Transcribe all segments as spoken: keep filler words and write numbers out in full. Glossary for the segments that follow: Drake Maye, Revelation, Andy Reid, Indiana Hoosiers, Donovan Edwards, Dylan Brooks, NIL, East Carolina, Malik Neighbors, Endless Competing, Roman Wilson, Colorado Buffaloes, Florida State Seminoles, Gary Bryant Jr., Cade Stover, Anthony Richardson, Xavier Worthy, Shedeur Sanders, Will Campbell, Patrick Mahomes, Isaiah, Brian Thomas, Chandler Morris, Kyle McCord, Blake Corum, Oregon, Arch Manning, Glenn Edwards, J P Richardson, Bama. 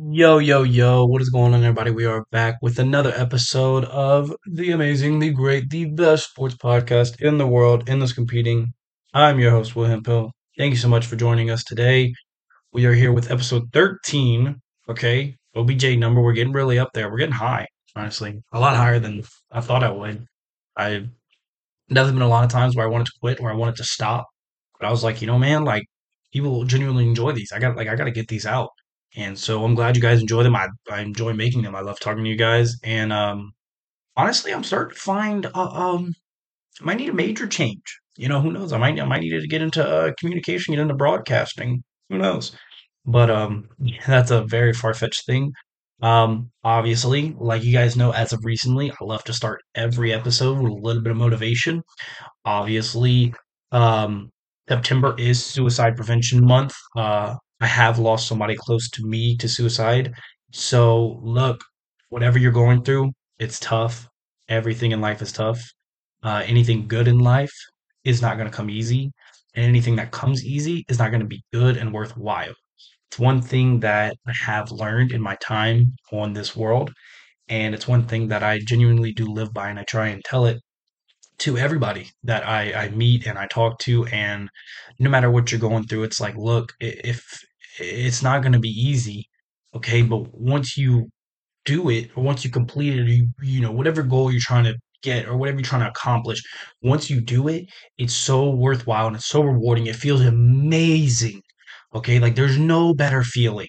Yo, yo, yo, what is going on, everybody? We are back with another episode of the amazing, the great, the best sports podcast in the world, Endless Competing. I'm your host, William Pill. Thank you so much for joining us today. We are here with episode thirteen, okay? O B J number, we're getting really up there. We're getting high, honestly. A lot higher than I thought I would. I there's been a lot of times where I wanted to quit or I wanted to stop. But I was like, you know, man, like, people genuinely enjoy these. I got like I got to get these out. And so I'm glad you guys enjoy them. I, I enjoy making them. I love talking to you guys. And um, honestly, I'm starting to find uh, um, I might need a major change. You know, who knows? I might I might need to get into uh, communication, get into broadcasting. Who knows? But um, that's a very far-fetched thing. Um, obviously, like you guys know, as of recently, I love to start every episode with a little bit of motivation. Obviously, um, September is Suicide Prevention Month. Uh, I have lost somebody close to me to suicide. So, look, whatever you're going through, it's tough. Everything in life is tough. Uh, anything good in life is not going to come easy. And anything that comes easy is not going to be good and worthwhile. It's one thing that I have learned in my time on this world. And it's one thing that I genuinely do live by. And I try and tell it to everybody that I, I meet and I talk to. And no matter what you're going through, it's like, look, if it's not going to be easy, okay? But once you do it, or once you complete it, you, you know, whatever goal you're trying to get or whatever you're trying to accomplish, once you do it, it's so worthwhile and it's so rewarding. It feels amazing, okay? Like, there's no better feeling.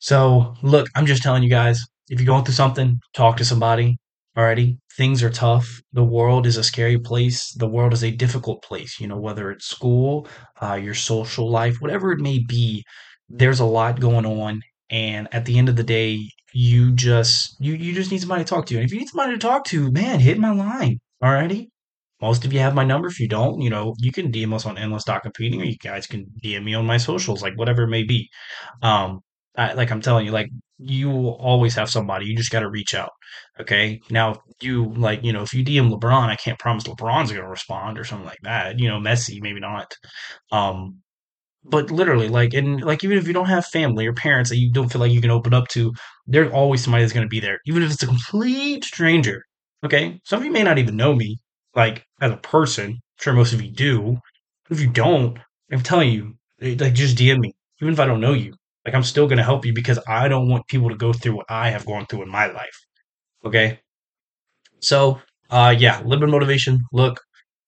So, look, I'm just telling you guys, if you're going through something, talk to somebody. Alrighty, things are tough. The world is a scary place. The world is a difficult place. You know, whether it's school, uh, your social life, whatever it may be, there's a lot going on. And at the end of the day, you just you you just need somebody to talk to. And if you need somebody to talk to, man, hit my line. Alrighty, most of you have my number. If you don't, you know, you can D M us on endless dot competing, or you guys can D M me on my socials, like whatever it may be. Um, I, like I'm telling you, like. You will always have somebody. You just got to reach out, okay? Now, if you, like, you know, if you D M LeBron, I can't promise LeBron's going to respond or something like that. You know, Messi, maybe not. Um, but literally, like, and, like, even if you don't have family or parents that you don't feel like you can open up to, there's always somebody that's going to be there, even if it's a complete stranger, okay? Some of you may not even know me, like, as a person. I'm sure most of you do. But if you don't, I'm telling you, like, just D M me, even if I don't know you. Like, I'm still going to help you because I don't want people to go through what I have gone through in my life. Okay? So, uh, yeah, a little bit of motivation. Look,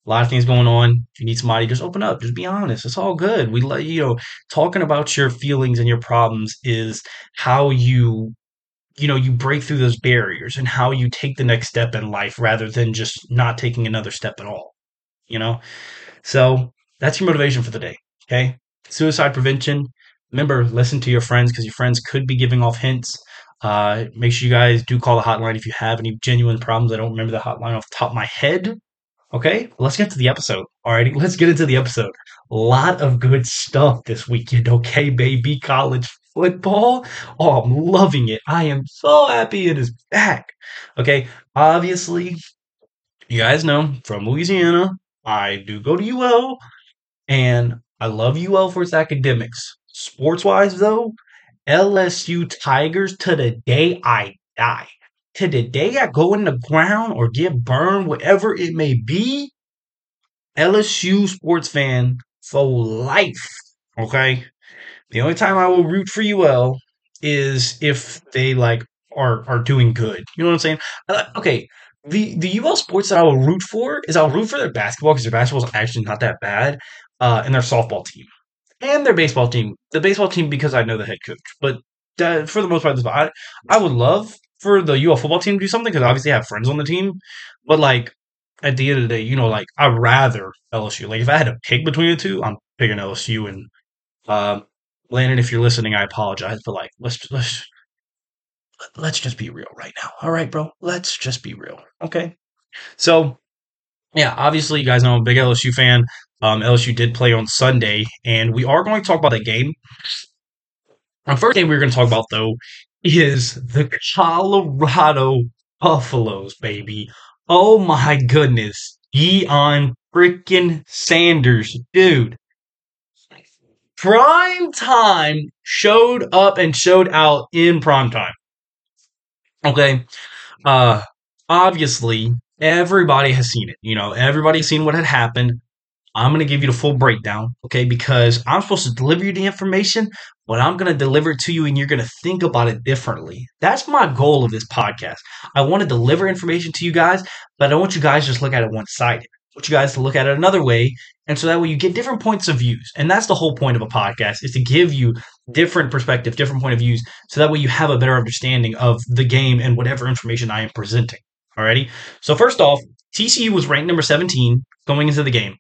a lot of things going on. If you need somebody, just open up. Just be honest. It's all good. We let you know, talking about your feelings and your problems is how you, you know, you break through those barriers and how you take the next step in life rather than just not taking another step at all. You know? So, that's your motivation for the day. Okay? Suicide prevention. Remember, listen to your friends because your friends could be giving off hints. Uh, make sure you guys do call the hotline if you have any genuine problems. I don't remember the hotline off the top of my head. Okay, let's get to the episode. Alrighty, let's get into the episode. A lot of good stuff this weekend. Okay, baby, college football. Oh, I'm loving it. I am so happy it is back. Okay, obviously, you guys know from Louisiana, I do go to U L, and I love U L for its academics. Sports-wise, though, L S U Tigers to the day I die. To the day I go in the ground or get burned, whatever it may be, L S U sports fan for life, okay? The only time I will root for U L is if they, like, are are doing good. You know what I'm saying? Uh, okay, the, the U L sports that I will root for is I'll root for their basketball because their basketball is actually not that bad, uh, and their softball team. And their baseball team. The baseball team because I know the head coach. But uh, for the most part, I, I would love for the U L football team to do something because obviously I have friends on the team. But, like, at the end of the day, you know, like, I'd rather L S U. Like, if I had to pick between the two, I'm picking L S U. And, uh, Landon, if you're listening, I apologize. But, like, let's, let's, let's just be real right now. All right, bro? Let's just be real. Okay? So, yeah, obviously, you guys know I'm a big L S U fan. Um, L S U did play on Sunday, and we are going to talk about that game. The first thing we're going to talk about, though, is the Colorado Buffaloes, baby. Oh, my goodness. Deion freaking Sanders, dude. Prime time showed up and showed out in primetime. Okay. Uh, obviously, everybody has seen it. You know, everybody's seen what had happened. I'm going to give you the full breakdown, okay, because I'm supposed to deliver you the information, but I'm going to deliver it to you and you're going to think about it differently. That's my goal of this podcast. I want to deliver information to you guys, but I don't want you guys to just look at it one-sided. I want you guys to look at it another way, and so that way you get different points of views. And that's the whole point of a podcast, is to give you different perspectives, different point of views, so that way you have a better understanding of the game and whatever information I am presenting. Alrighty? So first off, T C U was ranked number seventeen going into the game.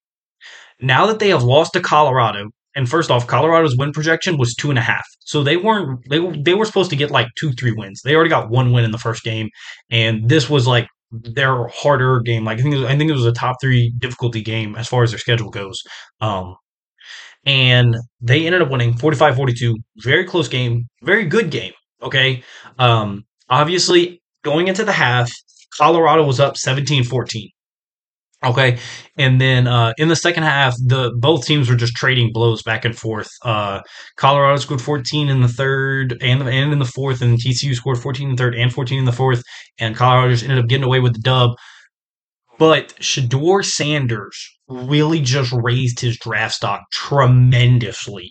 Now that they have lost to Colorado, and first off, Colorado's win projection was two and a half. So they weren't, they, they were supposed to get like two, three wins. They already got one win in the first game, and this was like their harder game. Like I think it was, I think it was a top three difficulty game as far as their schedule goes. Um, and they ended up winning forty-five forty-two. Very close game, very good game. Okay. Um, obviously, going into the half, Colorado was up seventeen fourteen. Okay, and then uh, in the second half, the both teams were just trading blows back and forth. Uh, Colorado scored fourteen in the third and, and in the fourth, and T C U scored fourteen in the third and fourteen in the fourth, and Colorado just ended up getting away with the dub. But Shedeur Sanders really just raised his draft stock tremendously.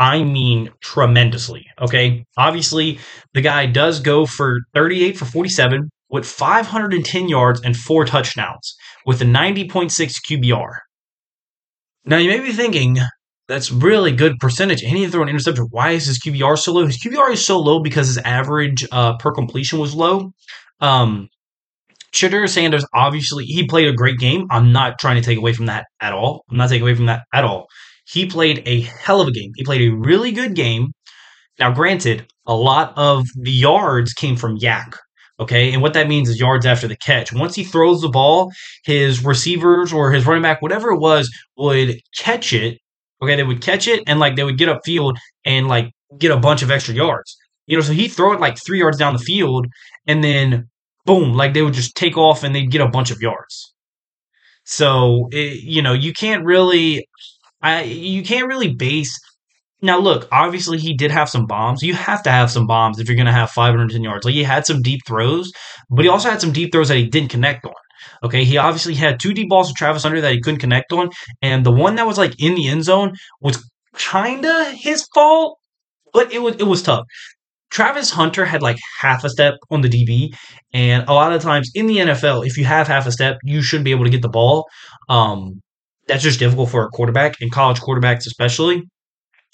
I mean, tremendously, okay? Obviously, the guy does go for thirty-eight for forty-seven, with five hundred ten yards and four touchdowns with a ninety point six Q B R. Now, you may be thinking, that's really good percentage. And he threw an interception. Why is his Q B R so low? His Q B R is so low because his average uh, per completion was low. Um, Shedeur Sanders, obviously, he played a great game. I'm not trying to take away from that at all. I'm not taking away from that at all. He played a hell of a game. He played a really good game. Now, granted, a lot of the yards came from Yak. Okay, and what that means is yards after the catch. Once he throws the ball, his receivers or his running back, whatever it was, would catch it. Okay, they would catch it and like they would get upfield and like get a bunch of extra yards. You know, so he'd throw it like three yards down the field and then boom, like they would just take off and they'd get a bunch of yards. So, it, you know, you can't really, I you can't really base. Now, look, obviously he did have some bombs. You have to have some bombs if you're going to have five hundred ten yards. Like he had some deep throws, but he also had some deep throws that he didn't connect on. Okay, he obviously had two deep balls to Travis Hunter that he couldn't connect on, and the one that was like in the end zone was kind of his fault, but it was it was tough. Travis Hunter had like half a step on the D B, and a lot of times in the N F L, if you have half a step, you should be able to get the ball. Um, that's just difficult for a quarterback, and college quarterbacks especially.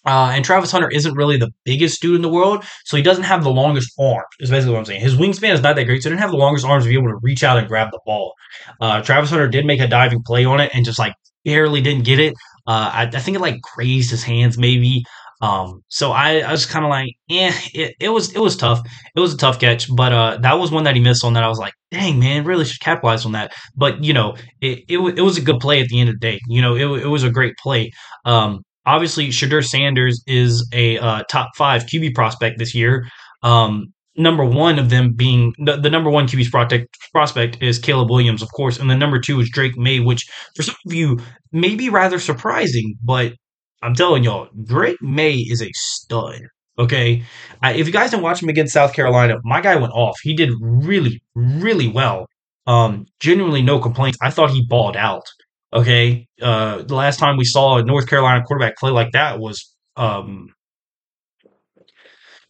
Uh, and Travis Hunter isn't really the biggest dude in the world, so he doesn't have the longest arms, is basically what I'm saying. His wingspan is not that great, so he didn't have the longest arms to be able to reach out and grab the ball. Uh, Travis Hunter did make a diving play on it and just, like, barely didn't get it. Uh, I, I think it, like, grazed his hands maybe. Um, so I, I was kind of like, eh, it, it was it was tough. It was a tough catch, but uh, that was one that he missed on that. I was like, dang, man, really should capitalize on that. But, you know, it, it, it was a good play at the end of the day. You know, it, it was a great play. Um Obviously, Shedeur Sanders is a uh, top five Q B prospect this year. Um, number one of them being the, the number one Q B prospect, prospect is Caleb Williams, of course, and the number two is Drake Maye, which for some of you may be rather surprising, but I'm telling y'all, Drake Maye is a stud. Okay, I, if you guys didn't watch him against South Carolina, my guy went off. He did really, really well. Um, genuinely, no complaints. I thought he balled out. Okay, uh, the last time we saw a North Carolina quarterback play like that was um,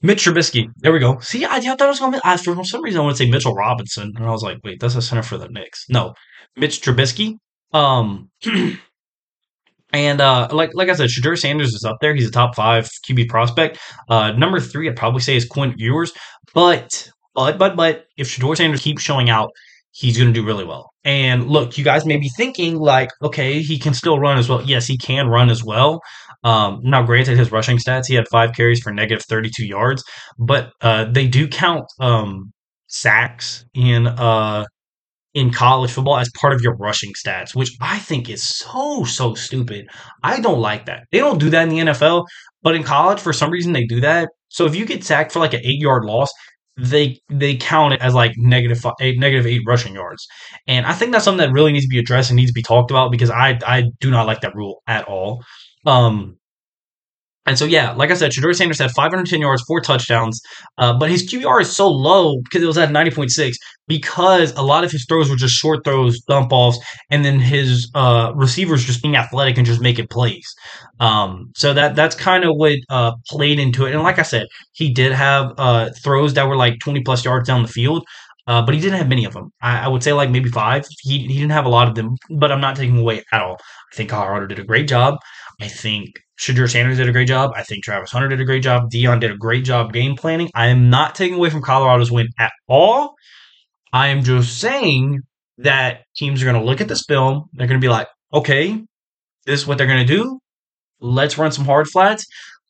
Mitch Trubisky. There we go. See, I thought I was going to, for some reason, I want to say Mitchell Robinson. And I was like, wait, that's a center for the Knicks. No, Mitch Trubisky. Um, and uh, like like I said, Shedeur Sanders is up there. He's a top five Q B prospect. Uh, number three, I'd probably say is Quinn Ewers. But, but, but, but, if Shedeur Sanders keeps showing out, he's going to do really well. And look, you guys may be thinking like, okay, he can still run as well. Yes, he can run as well. Um, now, granted, his rushing stats, he had five carries for negative thirty-two yards, but uh, they do count um, sacks in uh, in college football as part of your rushing stats, which I think is so, so stupid. I don't like that. They don't do that in the N F L, but in college, for some reason, they do that. So if you get sacked for like an eight-yard loss, they they count it as like negative five, eight, negative eight rushing yards. And I think that's something that really needs to be addressed and needs to be talked about because I I do not like that rule at all. Um, And so, yeah, like I said, Shedeur Sanders had five hundred ten yards, four touchdowns, uh, but his Q B R is so low because it was at ninety point six because a lot of his throws were just short throws, dump offs, and then his uh, receivers just being athletic and just making plays. Um, so that that's kind of what uh, played into it. And like I said, he did have uh, throws that were like twenty plus yards down the field. Uh, but he didn't have many of them. I, I would say like maybe five. He he didn't have a lot of them, but I'm not taking away at all. I think Colorado did a great job. I think Shedeur Sanders did a great job. I think Travis Hunter did a great job. Deion did a great job game planning. I am not taking away from Colorado's win at all. I am just saying that teams are going to look at this film. They're going to be like, okay, this is what they're going to do. Let's run some hard flats.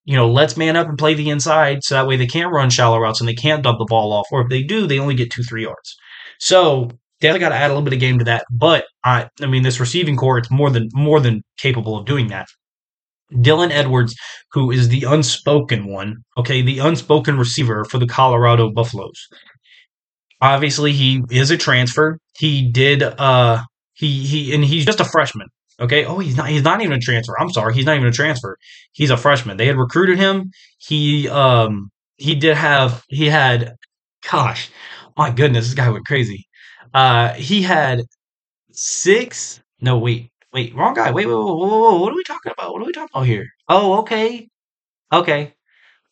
You know, let's man up and play the inside so that way they can't run shallow routes and they can't dump the ball off. Or if they do, they only get two, three yards. So definitely got to add a little bit of game to that. But, I I mean, this receiving core, it's more than more than capable of doing that. Dylan Edwards, who is the unspoken one, okay, the unspoken receiver for the Colorado Buffaloes. Obviously, he is a transfer. He did, uh, he, he, and he's just a freshman. Okay. Oh, he's not. He's not even a transfer. I'm sorry. He's not even a transfer. He's a freshman. They had recruited him. He um he did have he had, gosh, my goodness, this guy went crazy. Uh, he had six. No, wait, wait, wrong guy. Wait, wait, whoa, whoa, whoa, what are we talking about? What are we talking about here? Oh, okay, okay.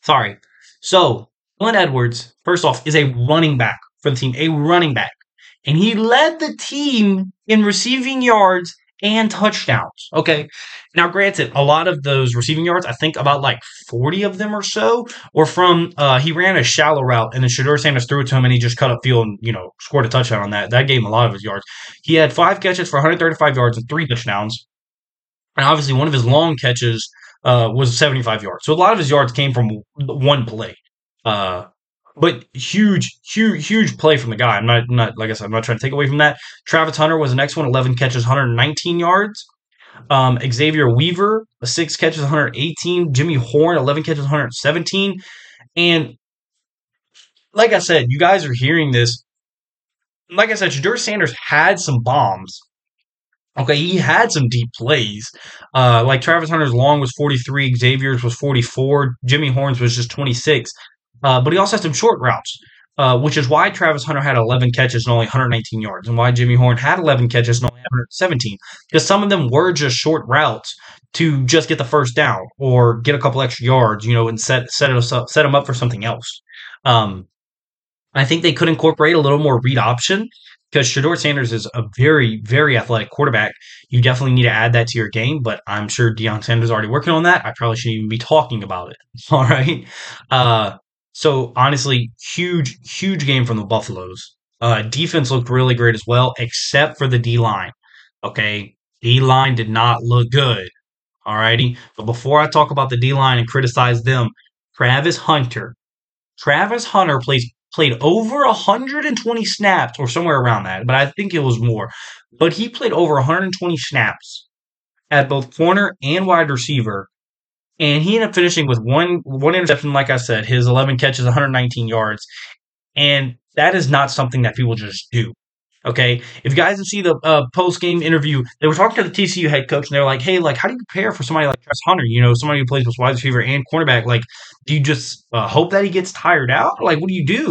Sorry. So, Glenn Edwards, first off, is a running back for the team, a running back, and he led the team in receiving yards and touchdowns. Okay. Now, granted, a lot of those receiving yards, I think about like forty of them or so, were from uh, he ran a shallow route and then Shedeur Sanders threw it to him and he just cut up field and, you know, scored a touchdown on that. That gave him a lot of his yards. He had five catches for one hundred thirty-five yards and three touchdowns. And obviously, one of his long catches uh, was seventy-five yards. So a lot of his yards came from one play. Uh, But huge, huge, huge play from the guy. I'm not, not like I said, I'm not trying to take away from that. Travis Hunter was the next one, eleven catches, one hundred nineteen yards. Um, Xavier Weaver, six catches, one hundred eighteen. Jimmy Horn, eleven catches, one hundred seventeen. And like I said, you guys are hearing this. Like I said, Shedeur Sanders had some bombs. Okay, he had some deep plays. Uh, like Travis Hunter's long was forty-three, Xavier's was forty-four, Jimmy Horn's was just twenty-six. Uh, but he also had some short routes, uh, which is why Travis Hunter had eleven catches and only one hundred nineteen yards, and why Jimmy Horn had eleven catches and only one hundred seventeen, because some of them were just short routes to just get the first down or get a couple extra yards, you know, and set set us up, set them up for something else. Um, I think they could incorporate a little more read option because Shedeur Sanders is a very, very athletic quarterback. You definitely need to add that to your game, but I'm sure Deion Sanders is already working on that. I probably shouldn't even be talking about it. All right. Uh, So, honestly, huge, huge game from the Buffaloes. Uh, defense looked really great as well, except for the D-line. Okay, D-line did not look good. All righty. But before I talk about the D-line and criticize them, Travis Hunter. Travis Hunter plays, played over one hundred twenty snaps or somewhere around that, but I think it was more. But he played over one hundred twenty snaps at both corner and wide receiver. And he ended up finishing with one one interception, like I said, his eleven catches, one hundred nineteen yards. And that is not something that people just do, okay? If you guys see the uh, post-game interview, they were talking to the T C U head coach, and they were like, hey, like, how do you prepare for somebody like Travis Hunter, you know, somebody who plays with wide receiver and cornerback? Like, do you just uh, hope that he gets tired out? Like, what do you do?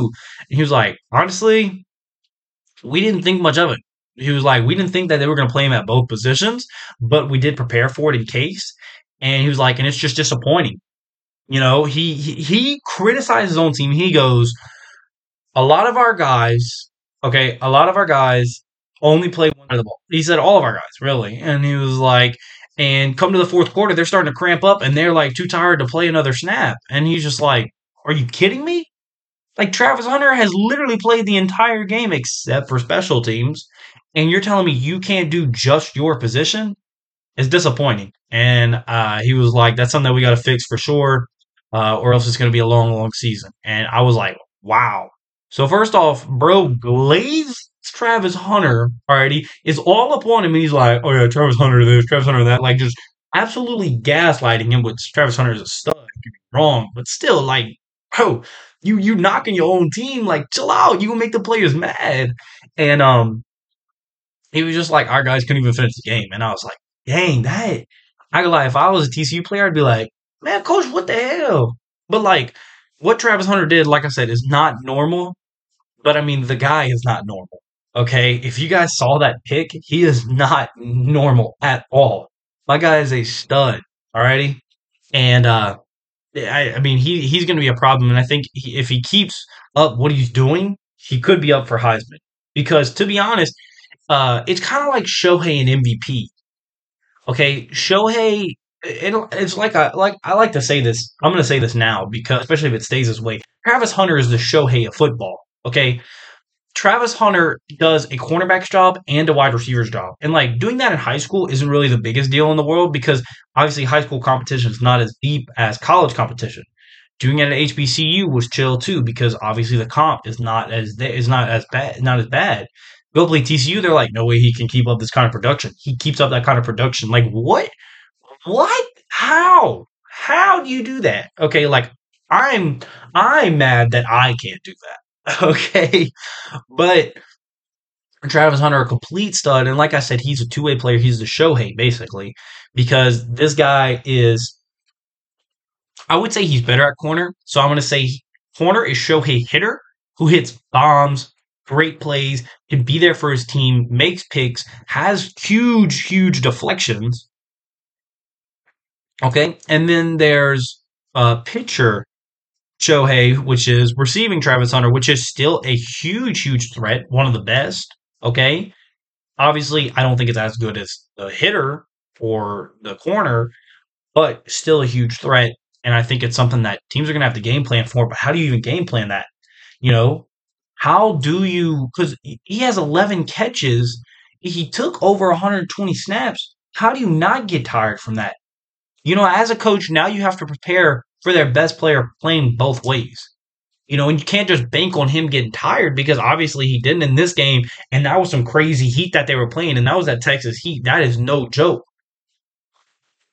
And he was like, honestly, we didn't think much of it. He was like, we didn't think that they were going to play him at both positions, but we did prepare for it in case. And he was like, and it's just disappointing. You know, he, he he criticized his own team. He goes, a lot of our guys, okay, a lot of our guys only play one side of the ball. He said all of our guys, really. And he was like, and come to the fourth quarter, they're starting to cramp up, and they're, like, too tired to play another snap. And he's just like, are you kidding me? Like, Travis Hunter has literally played the entire game except for special teams, and you're telling me you can't do just your position? It's disappointing. And uh, he was like, that's something that we got to fix for sure, uh, or else it's going to be a long, long season. And I was like, wow. So first off, bro, Glaze Travis Hunter, alrighty, is all up on him. And he's like, oh, yeah, Travis Hunter this, Travis Hunter that. Like, just absolutely gaslighting him, which Travis Hunter is a stud. You're wrong. But still, like, bro, you you knocking your own team. Like, chill out. You gonna make the players mad. And um, he was just like, our guys couldn't even finish the game. And I was like, dang, that – I could lie, if I was a T C U player, I'd be like, man, coach, what the hell? But, like, what Travis Hunter did, like I said, is not normal. But, I mean, the guy is not normal, okay? If you guys saw that pick, he is not normal at all. My guy is a stud, all righty? And, uh, I, I mean, he, he's going to be a problem. And I think he, if he keeps up what he's doing, he could be up for Heisman. Because, to be honest, uh, it's kind of like Shohei and M V P. Okay, Shohei, it, it's like I like I like to say this. I'm going to say this now, because especially if it stays this way. Travis Hunter is the Shohei of football. Okay, Travis Hunter does a cornerback's job and a wide receiver's job, and like doing that in high school isn't really the biggest deal in the world, because obviously high school competition is not as deep as college competition. Doing it at H B C U was chill too, because obviously the comp is not as is not as bad not as bad. Go play T C U, they're like, no way he can keep up this kind of production. He keeps up that kind of production. Like, what? What? How? How do you do that? Okay, like, I'm I'm mad that I can't do that. Okay? But Travis Hunter, a complete stud. And like I said, he's a two-way player. He's the Shohei, basically. Because this guy is, I would say he's better at corner. So I'm going to say corner is Shohei hitter, who hits bombs, great plays, can be there for his team, makes picks, has huge, huge deflections. Okay, and then there's uh, pitcher Shohei, which is receiving Travis Hunter, which is still a huge, huge threat, one of the best. Okay, obviously, I don't think it's as good as the hitter or the corner, but still a huge threat, and I think it's something that teams are going to have to game plan for, but how do you even game plan that? You know? How do you – because he has eleven catches. He took over one hundred twenty snaps. How do you not get tired from that? You know, as a coach, now you have to prepare for their best player playing both ways. You know, and you can't just bank on him getting tired, because obviously he didn't in this game, and that was some crazy heat that they were playing, and that was that Texas heat. That is no joke.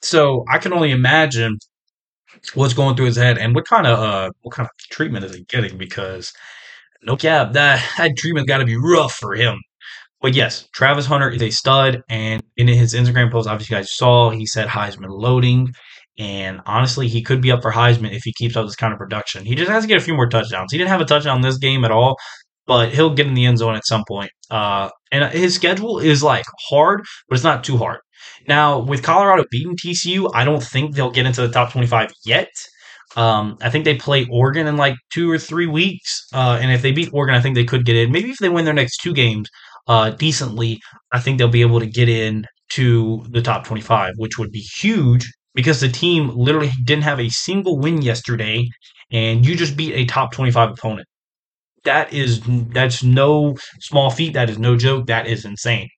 So I can only imagine what's going through his head and what kind of uh, what kind of treatment is he getting, because – no cap, that, that treatment's got to be rough for him. But yes, Travis Hunter is a stud, and in his Instagram post, obviously you guys saw, he said Heisman loading, and honestly, he could be up for Heisman if he keeps up this kind of production. He just has to get a few more touchdowns. He didn't have a touchdown this game at all, but he'll get in the end zone at some point. Uh, and his schedule is, like, hard, but it's not too hard. Now, with Colorado beating T C U, I don't think they'll get into the top twenty-five yet. Um, I think they play Oregon in like two or three weeks. Uh, and if they beat Oregon, I think they could get in. Maybe if they win their next two games uh, decently, I think they'll be able to get in to the top twenty-five, which would be huge, because the team literally didn't have a single win yesterday, and you just beat a top twenty-five opponent. That is, that's no small feat. That is no joke. That is insane.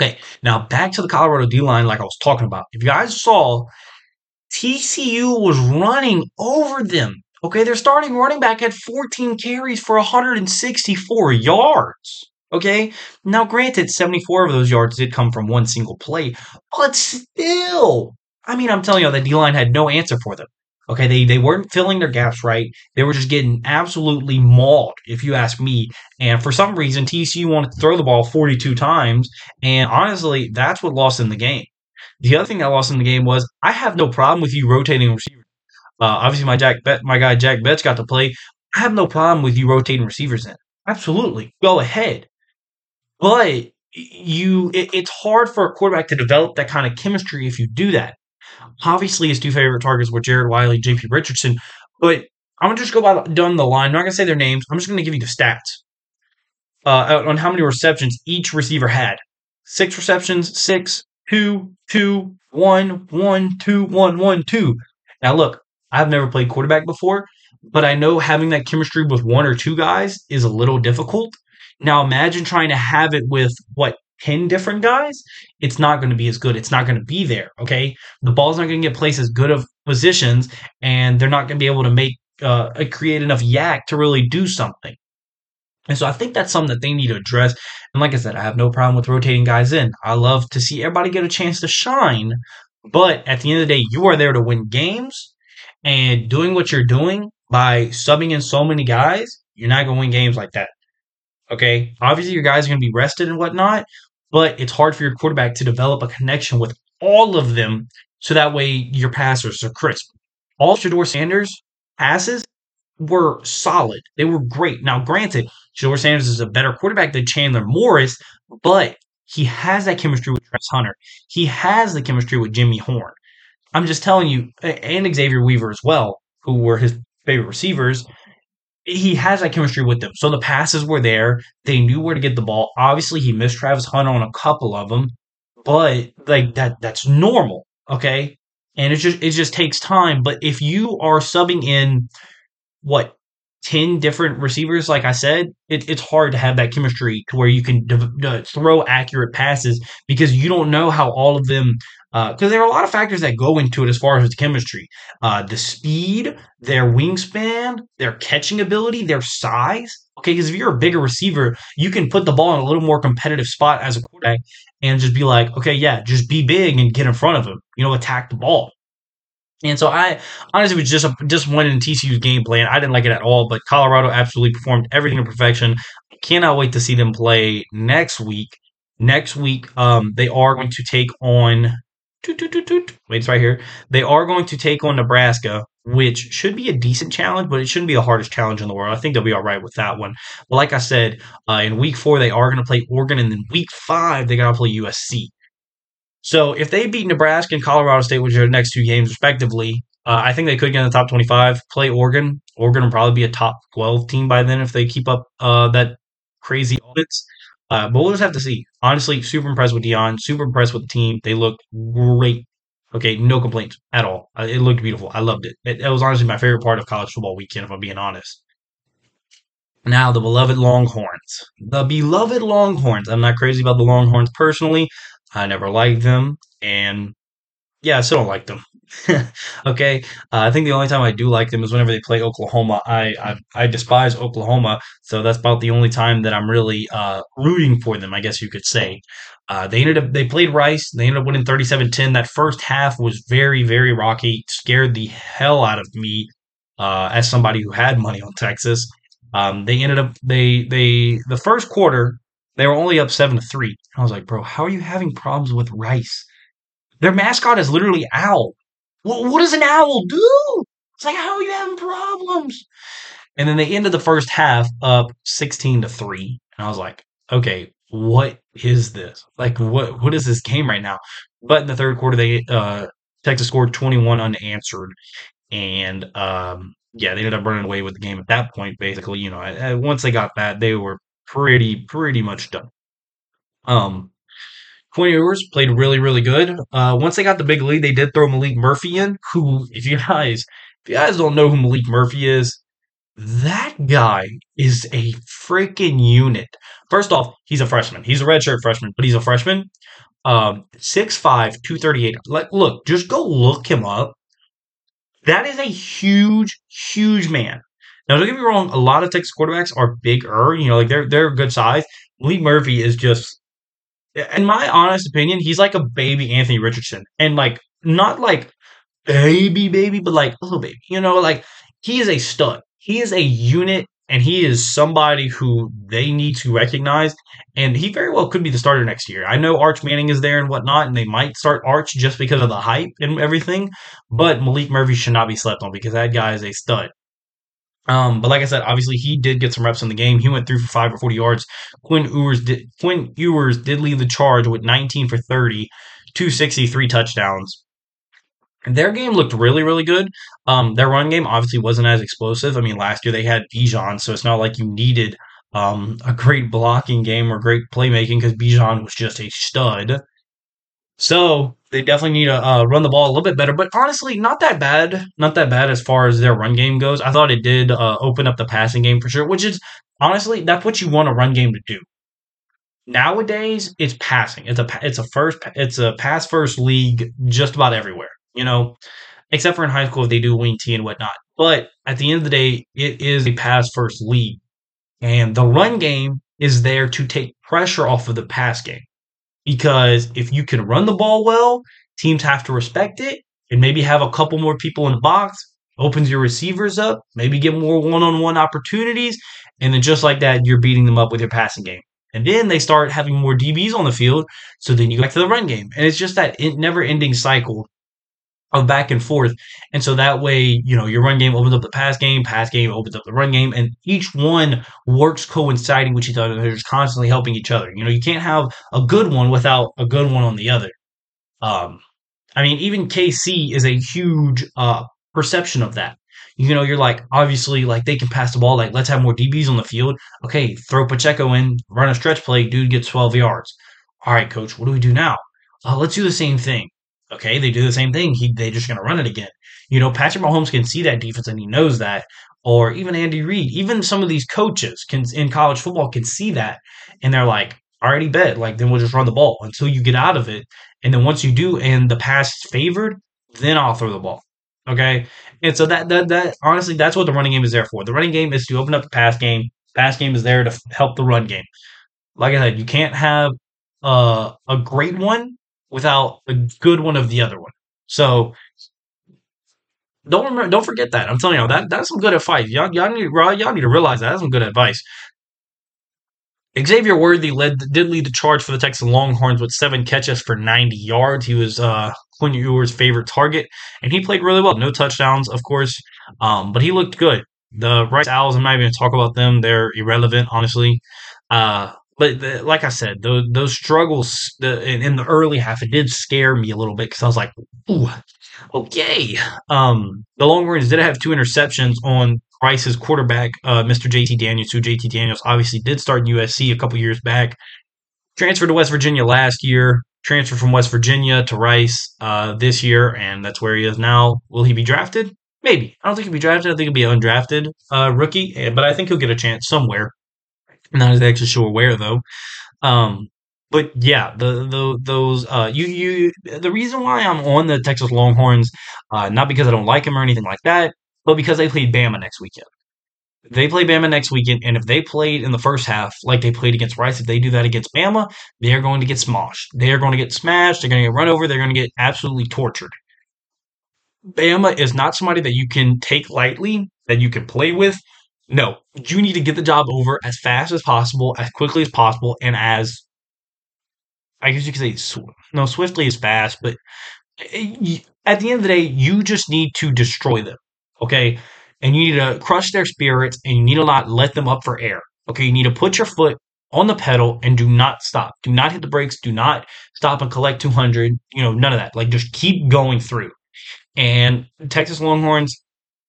Okay, now back to the Colorado D-line like I was talking about. If you guys saw, T C U was running over them. Okay, their starting running back had fourteen carries for one hundred sixty-four yards. Okay, now granted, seventy-four of those yards did come from one single play, but still, I mean, I'm telling you, that D-line had no answer for them. Okay, they, they weren't filling their gaps right. They were just getting absolutely mauled, if you ask me. And for some reason, T C U wanted to throw the ball forty-two times, and honestly, that's what lost them the game. The other thing that lost in the game was, I have no problem with you rotating receivers. Uh, obviously, my Jack, Bet, my guy Jack Betts got to play. I have no problem with you rotating receivers in. Absolutely, go ahead. But you, it, it's hard for a quarterback to develop that kind of chemistry if you do that. Obviously, his two favorite targets were Jared Wiley, J P Richardson. But I'm gonna just go by down the line. I'm not gonna say their names. I'm just gonna give you the stats uh, on how many receptions each receiver had. Six receptions, six. Two, two, one, one, two, one, one, two. Now, look, I've never played quarterback before, but I know having that chemistry with one or two guys is a little difficult. Now, imagine trying to have it with, what, ten different guys? It's not going to be as good. It's not going to be there, okay? The ball's not going to get placed as good of positions, and they're not going to be able to make uh, create enough yak to really do something. And so I think that's something that they need to address. And like I said, I have no problem with rotating guys in. I love to see everybody get a chance to shine. But at the end of the day, you are there to win games. And doing what you're doing by subbing in so many guys, you're not going to win games like that. Okay? Obviously, your guys are going to be rested and whatnot. But it's hard for your quarterback to develop a connection with all of them so that way your passers are crisp. All Shedeur Sanders' passes were solid. They were great. Now, granted, Shedeur Sanders is a better quarterback than Chandler Morris, but he has that chemistry with Travis Hunter. He has the chemistry with Jimmy Horn. I'm just telling you, and Xavier Weaver as well, who were his favorite receivers. He has that chemistry with them. So the passes were there. They knew where to get the ball. Obviously, he missed Travis Hunter on a couple of them, but like that that's normal, okay? And it just it just takes time. But if you are subbing in what ten different receivers, like I said, it, it's hard to have that chemistry to where you can d- d- throw accurate passes, because you don't know how all of them, because uh, there are a lot of factors that go into it as far as the chemistry, uh, the speed, their wingspan, their catching ability, their size. Okay, because if you're a bigger receiver, you can put the ball in a little more competitive spot as a quarterback and just be like, okay, yeah, just be big and get in front of him, you know, attack the ball. And so I honestly was just disappointed in T C U's game plan. I didn't like it at all, but Colorado absolutely performed everything to perfection. I cannot wait to see them play next week. Next week, um, they are going to take on toot, toot, toot, toot, wait, it's right here. They are going to take on Nebraska, which should be a decent challenge, but it shouldn't be the hardest challenge in the world. I think they'll be all right with that one. But like I said, uh, in week four, they are going to play Oregon, and then week five, they got to play U S C. So if they beat Nebraska and Colorado State, which are their next two games respectively, uh, I think they could get in the top twenty-five, play Oregon. Oregon will probably be a top twelve team by then if they keep up uh, that crazy offense. Uh, but we'll just have to see. Honestly, super impressed with Deion, super impressed with the team. They looked great. Okay, no complaints at all. Uh, it looked beautiful. I loved it. it. It was honestly my favorite part of college football weekend, if I'm being honest. Now, the beloved Longhorns. The beloved Longhorns. I'm not crazy about the Longhorns personally. I never liked them, and yeah, I still don't like them. Okay, uh, I think the only time I do like them is whenever they play Oklahoma. I, I I despise Oklahoma, so that's about the only time that I'm really uh, rooting for them, I guess you could say. Uh, they ended up they played Rice. They ended up winning thirty-seven ten. That first half was very, very rocky. It scared the hell out of me uh, as somebody who had money on Texas. Um, they ended up they they the first quarter. They were only up seven to three. I was like, bro, how are you having problems with Rice? Their mascot is literally Owl. What, what does an owl do? It's like, how are you having problems? And then they ended the first half up sixteen to three. And I was like, okay, what is this? Like, what what is this game right now? But in the third quarter, they uh, Texas scored twenty-one unanswered, and um, yeah, they ended up running away with the game at that point. Basically, you know, once they got that, they were Pretty, pretty much done. Um, Quinn Ewers played really, really good. Uh, once they got the big lead, they did throw Malik Murphy in, who, if you guys, if you guys don't know who Malik Murphy is, that guy is a freaking unit. First off, he's a freshman. He's a redshirt freshman, but he's a freshman. Um, six five, two thirty-eight. Like, look, just go look him up. That is a huge, huge man. Now, don't get me wrong, a lot of Texas quarterbacks are bigger, you know, like they're they're good size. Malik Murphy is just, in my honest opinion, he's like a baby Anthony Richardson. And like, not like baby, baby, but like a little baby. You know, like he is a stud. He is a unit, and he is somebody who they need to recognize. And he very well could be the starter next year. I know Arch Manning is there and whatnot, and they might start Arch just because of the hype and everything. But Malik Murphy should not be slept on, because that guy is a stud. Um, but like I said, obviously he did get some reps in the game. He went through for five or forty yards. Quinn Ewers did, Quinn Ewers did lead the charge with nineteen for thirty, two sixty-three touchdowns. Their game looked really, really good. Um, their run game obviously wasn't as explosive. I mean, last year they had Bijan, so it's not like you needed um, a great blocking game or great playmaking, because Bijan was just a stud. So they definitely need to uh, run the ball a little bit better, but honestly, not that bad. Not that bad as far as their run game goes. I thought it did uh, open up the passing game for sure, which is, honestly, that's what you want a run game to do. Nowadays, it's passing. It's a it's a first it's a pass first league just about everywhere, you know, except for in high school they do wing T and whatnot. But at the end of the day, it is a pass first league, and the run game is there to take pressure off of the pass game. Because if you can run the ball well, teams have to respect it, and maybe have a couple more people in the box, opens your receivers up, maybe get more one-on-one opportunities, and then just like that, you're beating them up with your passing game. And then they start having more D Bs on the field, so then you go back to the run game. And it's just that never-ending cycle of back and forth. And so that way, you know, your run game opens up the pass game, pass game opens up the run game, and each one works coinciding with each other. They're just constantly helping each other. You know, you can't have a good one without a good one on the other. Um, I mean, even K C is a huge uh, perception of that. You know, you're like, obviously, like, they can pass the ball. Like, let's have more D Bs on the field. Okay, throw Pacheco in, run a stretch play, dude gets twelve yards. All right, coach, what do we do now? Uh, let's do the same thing. Okay, they do the same thing. He, they're just going to run it again. You know, Patrick Mahomes can see that defense, and he knows that. Or even Andy Reid, even some of these coaches can in college football can see that, and they're like, already bet. Like, then we'll just run the ball until you get out of it. And then once you do and the pass is favored, then I'll throw the ball. Okay? And so that, that, that honestly, that's what the running game is there for. The running game is to open up the pass game. Pass game is there to help the run game. Like I said, you can't have uh, a great one without a good one of the other one. So don't remember, don't forget that. I'm telling you, that that's some good advice. Y'all, y'all need, y'all need to realize that. That's some good advice. Xavier Worthy led did lead the charge for the Texas Longhorns with seven catches for ninety yards. He was uh, Quinn Ewers' favorite target, and he played really well. No touchdowns, of course, um, but he looked good. The Rice Owls, I'm not even going to talk about them. They're irrelevant, honestly. Uh, But the, like I said, those, those struggles the, in, in the early half, it did scare me a little bit because I was like, ooh, okay. Um, the Longhorns did have two interceptions on Rice's quarterback, uh, Mister J T Daniels, who J T Daniels obviously did start in U S C a couple years back. Transferred to West Virginia last year. Transferred from West Virginia to Rice uh, this year, and that's where he is now. Will he be drafted? Maybe. I don't think he'll be drafted. I think he'll be an undrafted uh, rookie, but I think he'll get a chance somewhere. Not exactly sure where though, um, but yeah, the, the those uh, you you the reason why I'm on the Texas Longhorns, uh, not because I don't like them or anything like that, but because they played Bama next weekend. They play Bama next weekend, and if they played in the first half like they played against Rice, if they do that against Bama, they are going to get smoshed. They are going to get smashed. They're going to get run over. They're going to get absolutely tortured. Bama is not somebody that you can take lightly, that you can play with. No, you need to get the job over as fast as possible, as quickly as possible, and as, I guess you could say, sw- no, swiftly is fast, but at the end of the day, you just need to destroy them, okay? And you need to crush their spirits, and you need to not let them up for air, okay? You need to put your foot on the pedal and do not stop. Do not hit the brakes. Do not stop and collect two hundred. You know, none of that. Like, just keep going through. And Texas Longhorns,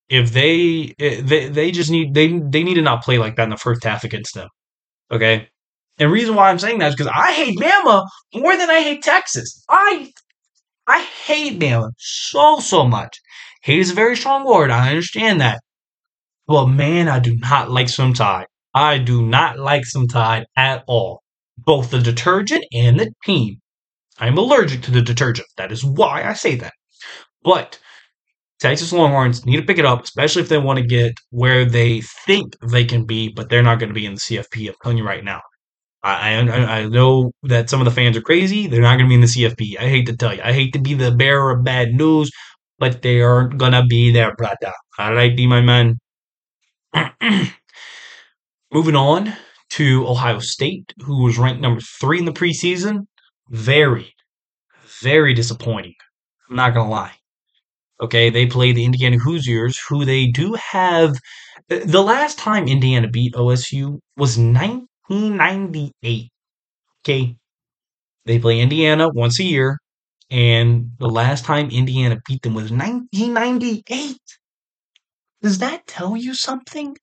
If they, they they just need they they need to not play like that in the first half against them, okay. And the reason why I'm saying that is because I hate Bama more than I hate Texas. I I hate Bama so so much. Hate is a very strong word. I understand that, but man, I do not like Sometide. I do not like Sometide at all. Both the detergent and the team. I'm allergic to the detergent. That is why I say that. But Texas Longhorns need to pick it up, especially if they want to get where they think they can be, but they're not going to be in the C F P. I'm telling you right now. I, I, I know that some of the fans are crazy. They're not going to be in the C F P. I hate to tell you. I hate to be the bearer of bad news, but they aren't going to be there, brother. All right, my man. Moving on to Ohio State, who was ranked number three in the preseason. Very, very disappointing. I'm not going to lie. Okay, they play the Indiana Hoosiers, who they do have. The last time Indiana beat O S U was nineteen ninety-eight. Okay, they play Indiana once a year, and the last time Indiana beat them was nineteen ninety-eight. Does that tell you something?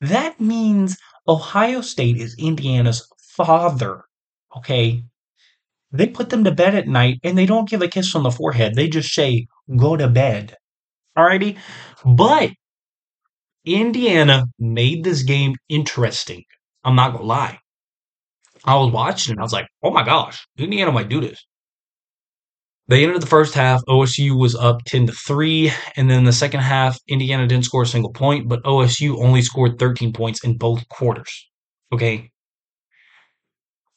That means Ohio State is Indiana's father. Okay, they put them to bed at night, and they don't give a kiss on the forehead. They just say, go to bed. Alrighty? But Indiana made this game interesting. I'm not going to lie. I was watching it. I was like, oh my gosh, Indiana might do this. They ended the first half. O S U was up ten to three. And then the second half, Indiana didn't score a single point, but O S U only scored thirteen points in both quarters. Okay?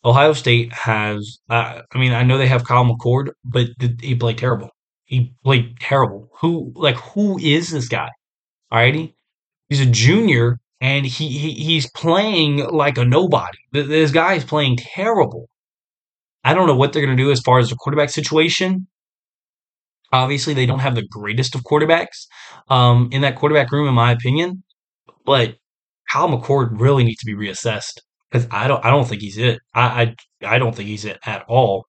Ohio State has, uh, I mean, I know they have Kyle McCord, but th- he played terrible. He played terrible. Who, like, who is this guy? Alrighty? He's a junior, and he, he he's playing like a nobody. This guy is playing terrible. I don't know what they're going to do as far as the quarterback situation. Obviously, they don't have the greatest of quarterbacks um, in that quarterback room, in my opinion. But Kyle McCord really needs to be reassessed because I don't, I don't think he's it. I, I, I don't think he's it at all.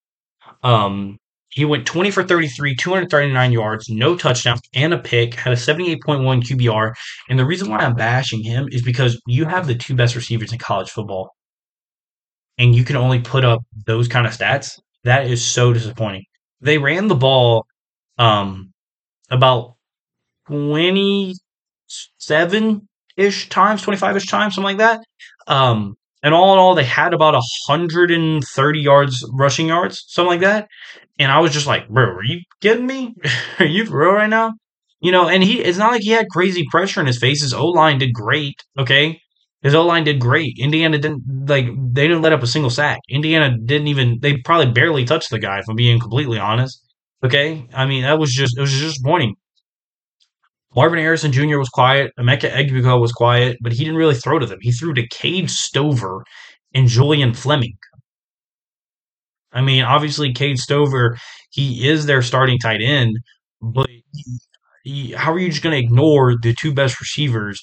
Um, he went twenty for thirty-three, two hundred thirty-nine yards, no touchdowns, and a pick, had a seventy-eight point one Q B R. And the reason why I'm bashing him is because you have the two best receivers in college football, and you can only put up those kind of stats. That is so disappointing. They ran the ball um, about twenty-seven-ish times, twenty-five-ish times, something like that. Um, and all in all, they had about one hundred thirty yards, rushing yards, something like that. And I was just like, bro, are you kidding me? Are you for real right now? You know, and he it's not like he had crazy pressure in his face. His O-line did great, okay? His O-line did great. Indiana didn't, like, they didn't let up a single sack. Indiana didn't even, they probably barely touched the guy, if I'm being completely honest. Okay? I mean, that was just, it was just disappointing. Marvin Harrison Junior was quiet. Emeka Egbuka was quiet, but he didn't really throw to them. He threw to Cade Stover and Julian Fleming. I mean, obviously, Cade Stover, he is their starting tight end, but he, he, how are you just going to ignore the two best receivers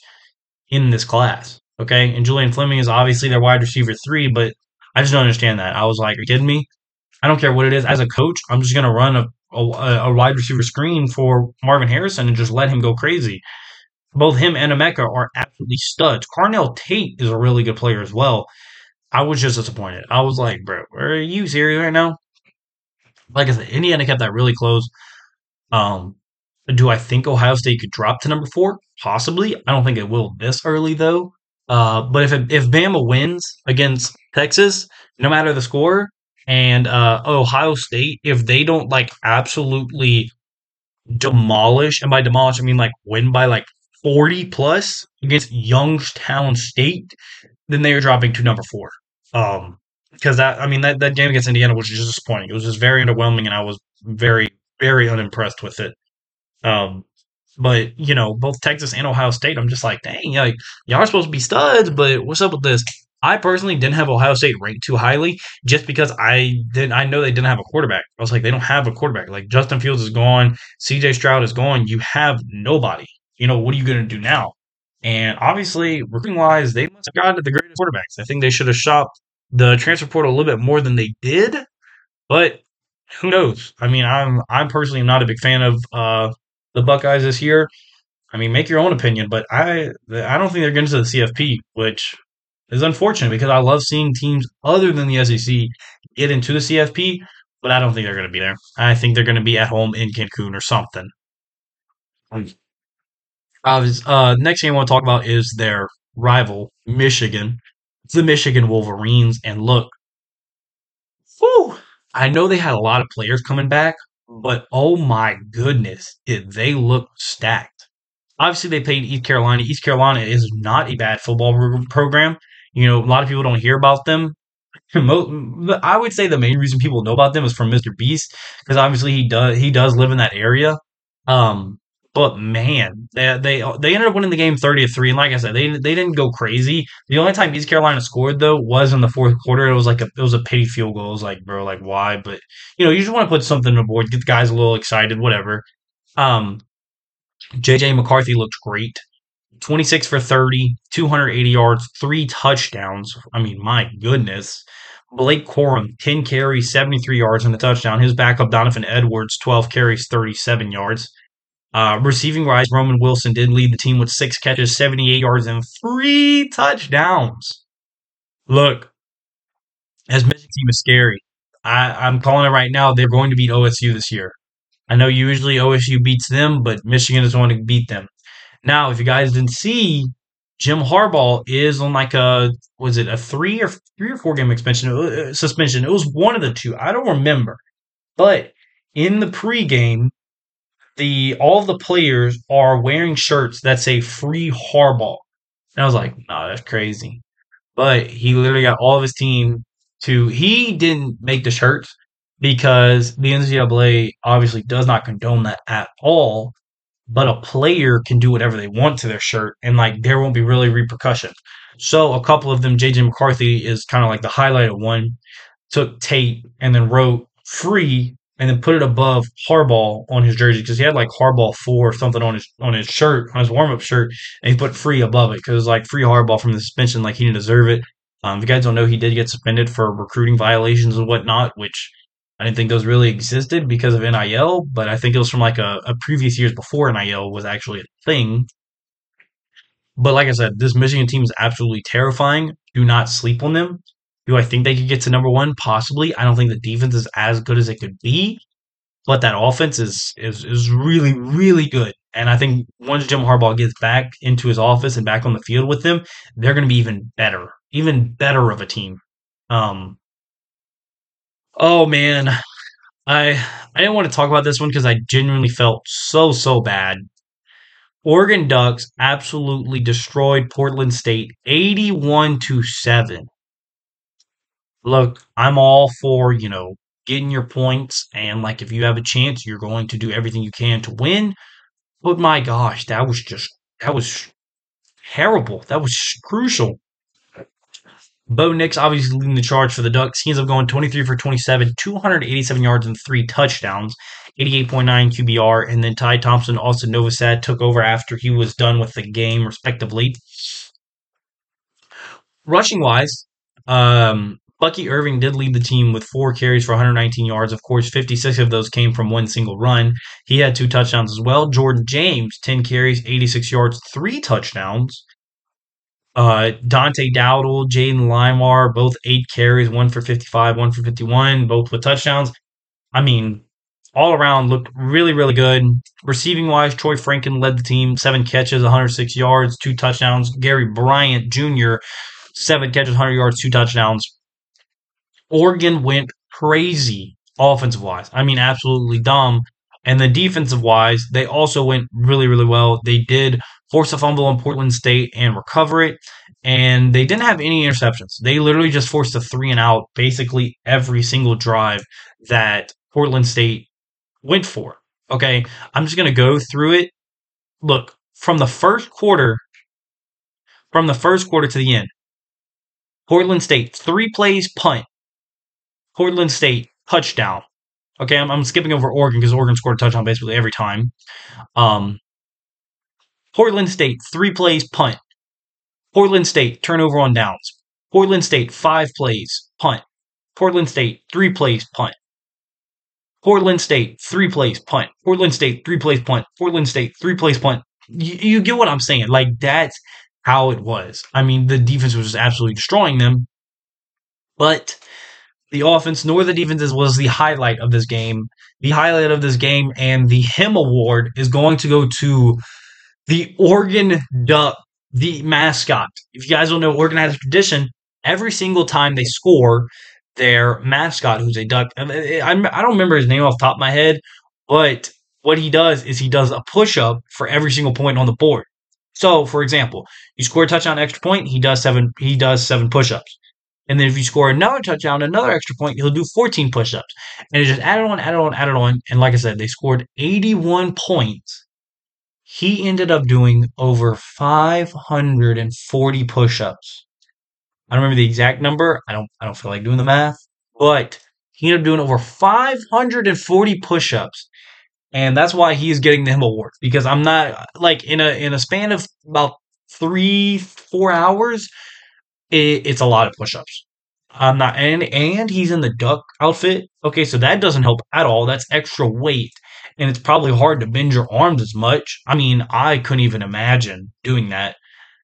in this class? Okay, and Julian Fleming is obviously their wide receiver three, but I just don't understand that. I was like, are you kidding me? I don't care what it is. As a coach, I'm just going to run a, a, a wide receiver screen for Marvin Harrison and just let him go crazy. Both him and Emeka are absolutely studs. Carnell Tate is a really good player as well. I was just disappointed. I was like, bro, are you serious right now? Like I said, Indiana kept that really close. Um, do I think Ohio State could drop to number four? Possibly. I don't think it will this early, though. Uh, but if if Bama wins against Texas, no matter the score, and uh, Ohio State, if they don't like absolutely demolish, and by demolish I mean like win by like forty plus against Youngstown State, then they are dropping to number four. Um, because that I mean that, that game against Indiana was just disappointing. It was just very underwhelming, and I was very very unimpressed with it. Um. But, you know, both Texas and Ohio State, I'm just like, dang, like, y'all are supposed to be studs, but what's up with this? I personally didn't have Ohio State ranked too highly just because I didn't. I know they didn't have a quarterback. I was like, they don't have a quarterback. Like, Justin Fields is gone. C J Stroud is gone. You have nobody. You know, what are you going to do now? And obviously, recruiting-wise, they must have gotten the greatest quarterbacks. I think they should have shopped the transfer portal a little bit more than they did. But who knows? I mean, I'm I'm personally not a big fan of uh, – the Buckeyes this year. I mean, make your own opinion, but I I don't think they're getting to the C F P, which is unfortunate because I love seeing teams other than the S E C get into the C F P, but I don't think they're going to be there. I think they're going to be at home in Cancun or something. Uh, next thing I want to talk about is their rival, Michigan. It's the Michigan Wolverines, and look, whew, I know they had a lot of players coming back, but, oh, my goodness, it, they look stacked. Obviously, they played East Carolina. East Carolina is not a bad football program. You know, a lot of people don't hear about them. I would say the main reason people know about them is from Mister Beast, because obviously he does he does live in that area. Um, but, man, they, they they ended up winning the game thirty to three. And like I said, they they didn't go crazy. The only time East Carolina scored, though, was in the fourth quarter. It was like a it was a pity field goal. It was like, bro, like, why? But, you know, you just want to put something on the board, get the guys a little excited, whatever. Um, J J McCarthy looked great. twenty-six for thirty, two hundred eighty yards, three touchdowns. I mean, my goodness. Blake Corum, ten carries, seventy-three yards and a touchdown. His backup, Donovan Edwards, twelve carries, thirty-seven yards. Uh, receiving wise, Roman Wilson did lead the team with six catches, seventy-eight yards, and three touchdowns. Look, this Michigan team is scary. I, I'm calling it right now. They're going to beat O S U this year. I know usually O S U beats them, but Michigan is going to beat them. Now, if you guys didn't see, Jim Harbaugh is on like a was it a three or three or four game extension uh, suspension? It was one of the two. I don't remember, but in the pregame. The all the players are wearing shirts that say Free Harbaugh. And I was like, no, nah, that's crazy. But he literally got all of his team to – he didn't make the shirts because the N C double A obviously does not condone that at all. But a player can do whatever they want to their shirt, and, like, there won't be really repercussions. So a couple of them, J J McCarthy is kind of like the highlighted one, took tape and then wrote Free and then put it above Harbaugh on his jersey because he had like Harbaugh four or something on his on his shirt, on his warm-up shirt, and he put free above it because it was like free Harbaugh from the suspension, like he didn't deserve it. Um, if you guys don't know, he did get suspended for recruiting violations and whatnot, which I didn't think those really existed because of N I L, but I think it was from like a, a previous years before N I L was actually a thing. But like I said, this Michigan team is absolutely terrifying. Do not sleep on them. Do I think they could get to number one? Possibly. I don't think the defense is as good as it could be, but that offense is is is really, really good. And I think once Jim Harbaugh gets back into his office and back on the field with them, they're going to be even better, even better of a team. Um, oh, man. I I didn't want to talk about this one because I genuinely felt so, so bad. Oregon Ducks absolutely destroyed Portland State eighty-one to seven. Look, I'm all for, you know, getting your points, and like if you have a chance, you're going to do everything you can to win. But my gosh, that was just that was terrible. That was crucial. Bo Nix obviously leading the charge for the Ducks. He ends up going twenty-three for twenty-seven, two hundred eighty-seven yards and three touchdowns, eighty-eight point nine Q B R. And then Ty Thompson, Austin Novosad, took over after he was done with the game, respectively. Rushing-wise, um, Bucky Irving did lead the team with four carries for one hundred nineteen yards. Of course, fifty-six of those came from one single run. He had two touchdowns as well. Jordan James, ten carries, eighty-six yards, three touchdowns. Uh, Dante Dowdle, Jaden Limar, both eight carries, one for fifty-five, one for fifty-one, both with touchdowns. I mean, all around looked really, really good. Receiving-wise, Troy Franken led the team, seven catches, one hundred six yards, two touchdowns. Gary Bryant Junior, seven catches, one hundred yards, two touchdowns. Oregon went crazy offensive-wise. I mean, absolutely dumb. And then defensive-wise, they also went really, really well. They did force a fumble on Portland State and recover it, and they didn't have any interceptions. They literally just forced a three and out basically every single drive that Portland State went for. Okay, I'm just going to go through it. Look, from the first quarter, from the first quarter to the end, Portland State, three plays, punt. Portland State, touchdown. Okay, I'm, I'm skipping over Oregon because Oregon scored a touchdown basically every time. Um, Portland State, three plays, punt. Portland State, turnover on downs. Portland State, five plays, punt. Portland State, three plays, punt. Portland State, three plays, punt. Portland State, three plays, punt. Portland State, three plays, punt. You, you get what I'm saying. Like, that's how it was. I mean, the defense was just absolutely destroying them. But the offense nor the defenses was the highlight of this game. The highlight of this game and the H I M award is going to go to the Oregon Duck, the mascot. If you guys don't know, Oregon has a tradition. Every single time they score, their mascot, who's a duck, I don't remember his name off the top of my head, but what he does is he does a push-up for every single point on the board. So, for example, you score a touchdown, extra point, he does seven, he does seven push-ups. And then if you score another touchdown, another extra point, he'll do fourteen push-ups. And it just added on, added on, added on. And like I said, they scored eighty-one points. He ended up doing over five hundred forty push-ups. I don't remember the exact number. I don't I don't feel like doing the math. But he ended up doing over five hundred forty push-ups. And that's why he is getting the H I M award. Because I'm not, like, in a in a span of about three, four hours, It, it's a lot of push-ups. I'm not, and and he's in the duck outfit. Okay, so that doesn't help at all. That's extra weight, and it's probably hard to bend your arms as much. I mean, I couldn't even imagine doing that.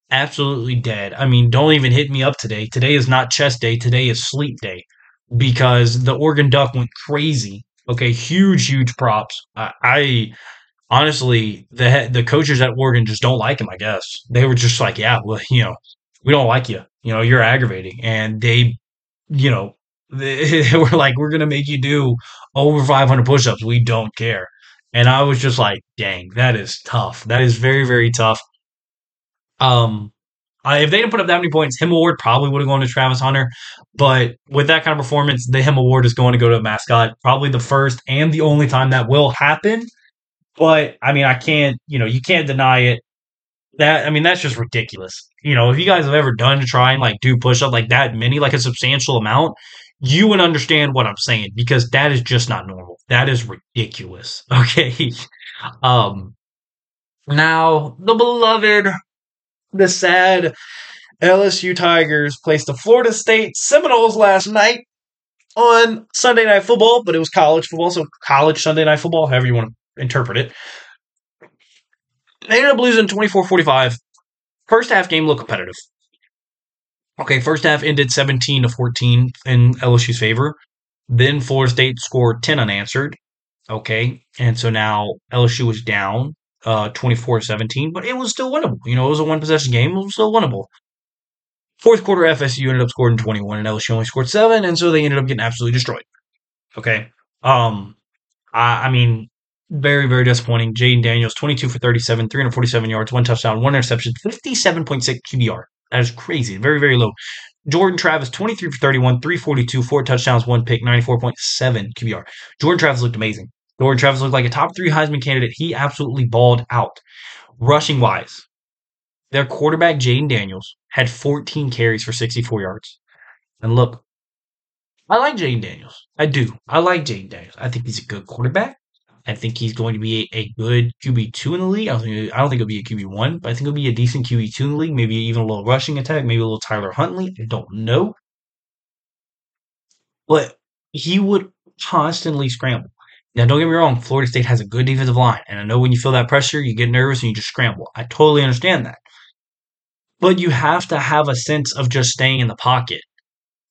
Absolutely dead. I mean, don't even hit me up today. Today is not chest day. Today is sleep day, because the Oregon Duck went crazy. Okay, huge, huge props. I, I honestly, the the coaches at Oregon just don't like him. I guess they were just like, yeah, well, you know, we don't like you. You know, you're aggravating. And they, you know, they, they were like, we're going to make you do over five hundred push-ups. We don't care. And I was just like, dang, that is tough. That is very, very tough. Um, I, if they didn't put up that many points, H I M award probably would have gone to Travis Hunter. But with that kind of performance, the H I M award is going to go to a mascot. Probably the first and the only time that will happen. But, I mean, I can't, you know, you can't deny it. That, I mean, that's just ridiculous. You know, if you guys have ever done to try and like do push up like that many, like a substantial amount, you would understand what I'm saying, because that is just not normal. That is ridiculous. Okay. Um, now, the beloved, the sad L S U Tigers placed the Florida State Seminoles last night on Sunday Night Football, but it was college football, so college Sunday Night Football, however you want to interpret it. They ended up losing twenty-four forty-five. First half game looked competitive. Okay, first half ended seventeen to fourteen in L S U's favor. Then Florida State scored ten unanswered. Okay, and so now L S U was down uh, twenty-four seventeen, but it was still winnable. You know, it was a one-possession game. It was still winnable. Fourth quarter, F S U ended up scoring twenty-one, and L S U only scored seven, and so they ended up getting absolutely destroyed. Okay. Um, I, I mean, very, very disappointing. Jayden Daniels, twenty-two for thirty-seven, three hundred forty-seven yards, one touchdown, one interception, fifty-seven point six Q B R. That is crazy. Very, very low. Jordan Travis, twenty-three for thirty-one, three forty-two, four touchdowns, one pick, ninety-four point seven Q B R. Jordan Travis looked amazing. Jordan Travis looked like a top three Heisman candidate. He absolutely balled out. Rushing-wise, their quarterback, Jayden Daniels, had fourteen carries for sixty-four yards. And look, I like Jayden Daniels. I do. I like Jayden Daniels. I think he's a good quarterback. I think he's going to be a, a good Q B two in the league. I don't think, I don't think it'll be a Q B one, but I think it'll be a decent Q B two in the league. Maybe even a little rushing attack. Maybe a little Tyler Huntley. I don't know. But he would constantly scramble. Now, don't get me wrong. Florida State has a good defensive line. And I know when you feel that pressure, you get nervous and you just scramble. I totally understand that. But you have to have a sense of just staying in the pocket.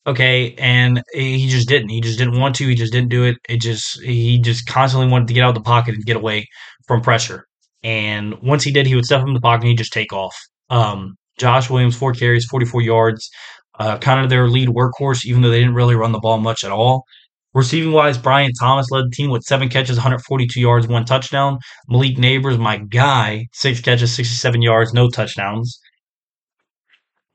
Okay, and he just didn't. He just didn't want to. He just didn't do it. It just he just constantly wanted to get out of the pocket and get away from pressure. And once he did, he would step him in the pocket and he'd just take off. Um, Josh Williams, four carries, forty-four yards, uh, kind of their lead workhorse, even though they didn't really run the ball much at all. Receiving-wise, Brian Thomas led the team with seven catches, one forty-two yards, one touchdown. Malik Neighbors, my guy, six catches, sixty-seven yards, no touchdowns.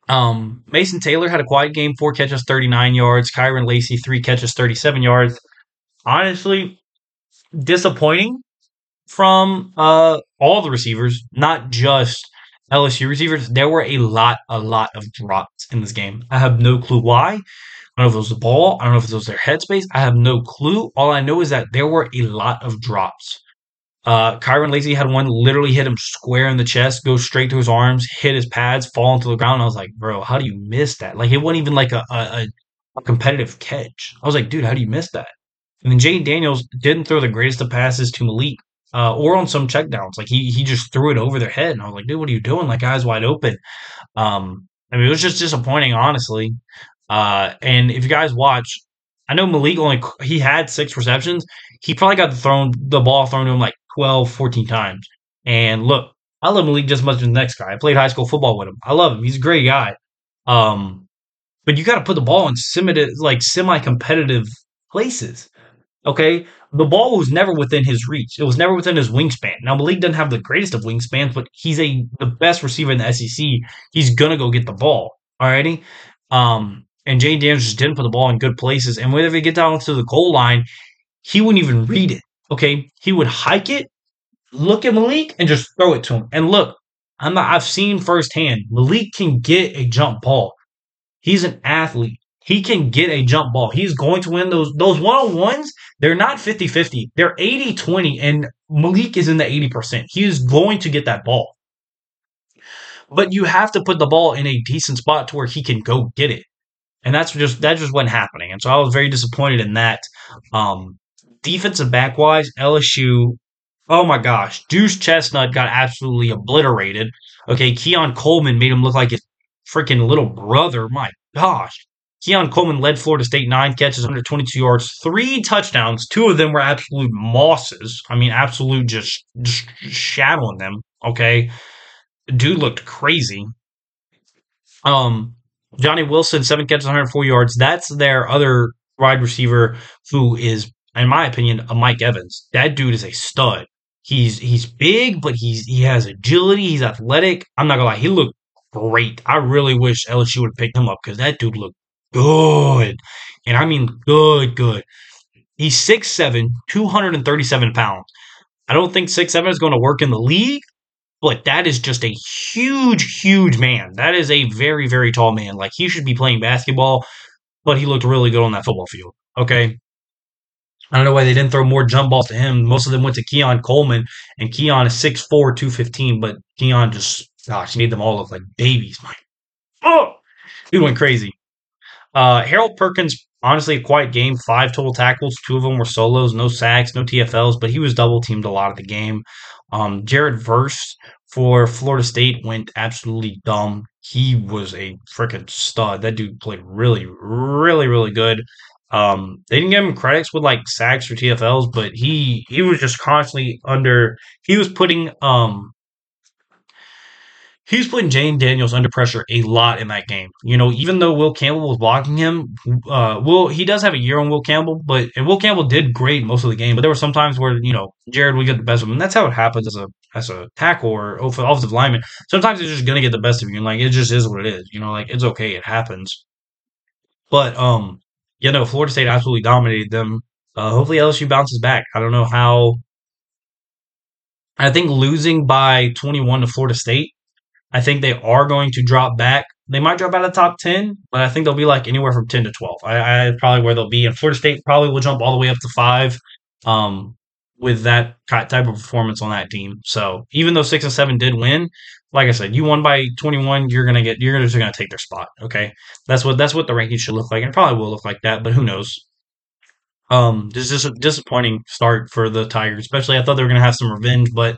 Um, Mason Taylor had a quiet game, four catches, thirty-nine yards. Kyron Lacey, three catches, thirty-seven yards. Honestly, disappointing from uh, all the receivers, not just L S U receivers. There were a lot, a lot of drops in this game. I have no clue why. I don't know if it was the ball. I don't know if it was their headspace. I have no clue. All I know is that there were a lot of drops. Uh, Kyron Lacey had one literally hit him square in the chest, go straight to his arms, hit his pads, fall into the ground. And I was like, bro, how do you miss that? Like, it wasn't even like a, a, a competitive catch. I was like, dude, how do you miss that? And then Jayden Daniels didn't throw the greatest of passes to Malik uh, or on some checkdowns. Like, he he just threw it over their head. And I was like, dude, what are you doing? Like, eyes wide open. Um, I mean, it was just disappointing, honestly. Uh, and if you guys watch, I know Malik only – he had six receptions. He probably got thrown the ball thrown to him like twelve, fourteen times. And look, I love Malik just as much as the next guy. I played high school football with him. I love him. He's a great guy. Um, but you got to put the ball in semi like semi-competitive places. Okay? The ball was never within his reach. It was never within his wingspan. Now, Malik doesn't have the greatest of wingspans, but he's a the best receiver in the S E C. He's going to go get the ball. Alrighty? Um, and Jayden Daniels just didn't put the ball in good places. And whenever he gets down to the goal line, he wouldn't even read it. Okay, he would hike it, look at Malik, and just throw it to him. And look, I'm not, I've seen firsthand, Malik can get a jump ball. He's an athlete. He can get a jump ball. He's going to win those those one-on-ones. They're not fifty-fifty. They're eighty-twenty, and Malik is in the eighty percent. He is going to get that ball. But you have to put the ball in a decent spot to where he can go get it. And that's just that just wasn't happening. And so I was very disappointed in that. Um Defensive back-wise, L S U, oh my gosh, Deuce Chestnut got absolutely obliterated. Okay, Keon Coleman made him look like his freaking little brother. My gosh. Keon Coleman led Florida State nine catches, one twenty-two yards, three touchdowns. Two of them were absolute mosses. I mean, absolute just, just shat on them, okay? Dude looked crazy. Um, Johnny Wilson, seven catches, one hundred four yards. That's their other wide receiver who is, in my opinion, a Mike Evans. That dude is a stud. He's he's big, but he's he has agility. He's athletic. I'm not going to lie. He looked great. I really wish L S U would have picked him up because that dude looked good. And I mean good, good. He's six seven, two hundred thirty-seven pounds. I don't think six seven is going to work in the league, but that is just a huge, huge man. That is a very, very tall man. Like, he should be playing basketball. but he looked really good on that football field. Okay. I don't know why they didn't throw more jump balls to him. Most of them went to Keon Coleman, and Keon is six four, two fifteen, but Keon just, gosh, he made them all look like babies. My, oh, dude went crazy. Uh, Harold Perkins, honestly, a quiet game. Five total tackles. Two of them were solos. No sacks, no T F Ls, but he was double-teamed a lot of the game. Um, Jared Verse for Florida State went absolutely dumb. He was a freaking stud. That dude played really, really, really good. Um, they didn't give him credits with like sacks or T F Ls, but he he was just constantly under. He was putting um, he was putting Jayden Daniels under pressure a lot in that game. You know, even though Will Campbell was blocking him, uh, Will he does have a year on Will Campbell, but and Will Campbell did great most of the game. But there were some times where you know Jared would get the best of him. And that's how it happens as a as a tackle or offensive lineman. Sometimes it's just gonna get the best of you, and like it just is what it is. You know, like it's okay, it happens. But um. Yeah, no, Florida State absolutely dominated them. Uh, hopefully L S U bounces back. I don't know how. I think losing by twenty-one to Florida State, I think they are going to drop back. They might drop out of the top ten, but I think they'll be like anywhere from ten to twelve. I, I probably where they'll be. And Florida State probably will jump all the way up to five um, with that type of performance on that team. So even though six and seven did win, like I said, you won by twenty-one, you're gonna get you're just gonna take their spot. Okay. That's what that's what the rankings should look like, and it probably will look like that, but who knows? Um, this is a disappointing start for the Tigers, especially I thought they were gonna have some revenge, but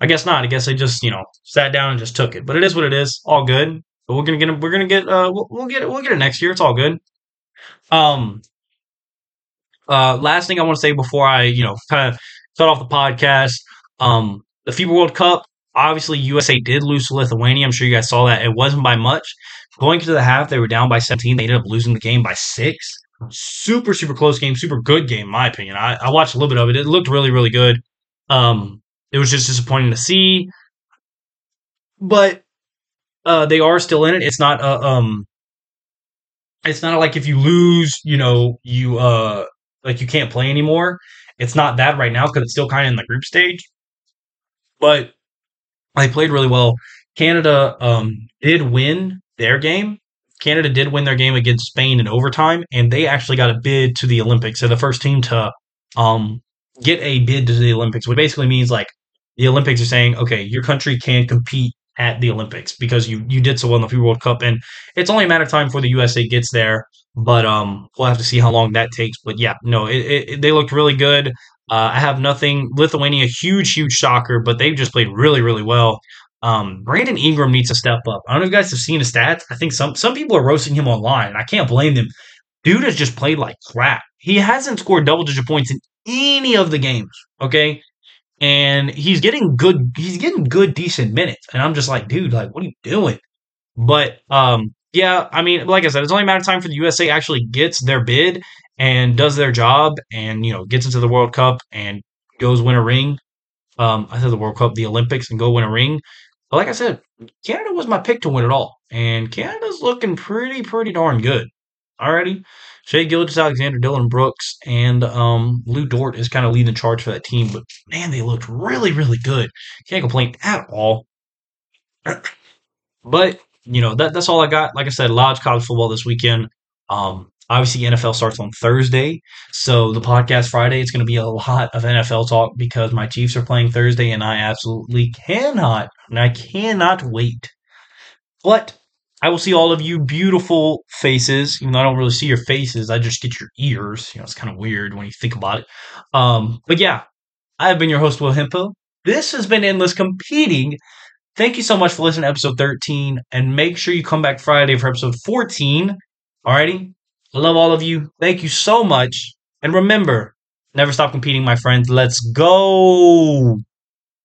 I guess not. I guess they just, you know, sat down and just took it. But it is what it is. All good. But we're gonna get we're gonna get uh we'll, we'll get it we'll get it next year. It's all good. Um uh last thing I want to say before I, you know, kind of cut off the podcast, um, the FIBA World Cup. Obviously, U S A did lose to Lithuania. I'm sure you guys saw that. It wasn't by much. Going to the half, they were down by seventeen. They ended up losing the game by six. Super, super close game. Super good game, in my opinion. I, I watched a little bit of it. It looked really, really good. Um, it was just disappointing to see. But uh, they are still in it. It's not a, um, it's not like if you lose, you know, you uh, like you can't play anymore. It's not that right now because it's still kind of in the group stage. But they played really well. Canada um, did win their game. Canada did win their game against Spain in overtime, and they actually got a bid to the Olympics. They're the first team to um, get a bid to the Olympics, which basically means like the Olympics are saying, okay, your country can compete at the Olympics because you you did so well in the FIBA World Cup, and it's only a matter of time before the U S A gets there. But um, we'll have to see how long that takes. But yeah, no, it, it, they looked really good. Uh, I have nothing. Lithuania, huge, huge shocker, but they've just played really, really well. Um, Brandon Ingram needs to step up. I don't know if you guys have seen his stats. I think some some people are roasting him online, and I can't blame them. Dude has just played like crap. He hasn't scored double-digit points in any of the games, okay? And he's getting good, he's getting good, decent minutes. And I'm just like, dude, like, what are you doing? But, um, yeah, I mean, like I said, it's only a matter of time for the U S A actually gets their bid and does their job and, you know, gets into the World Cup and goes win a ring. Um, I said the World Cup, the Olympics, and go win a ring. But like I said, Canada was my pick to win it all. And Canada's looking pretty, pretty darn good. Alrighty. Shai Gilgeous Alexander, Dylan Brooks, and um, Lou Dort is kind of leading the charge for that team. But, man, they looked really, really good. Can't complain at all. But, you know, that, that's all I got. Like I said, large college football this weekend. Um, obviously, N F L starts on Thursday. So the podcast Friday, it's going to be a lot of N F L talk because my Chiefs are playing Thursday, and I absolutely cannot. And I cannot wait. But I will see all of you beautiful faces. Even though I don't really see your faces, I just get your ears. You know, it's kind of weird when you think about it. Um, but, yeah, I have been your host, Will Hempel. This has been Endless Competing. Thank you so much for listening to episode thirteen, and make sure you come back Friday for episode fourteen. Alrighty? I love all of you. Thank you so much. And remember, never stop competing, my friends. Let's go!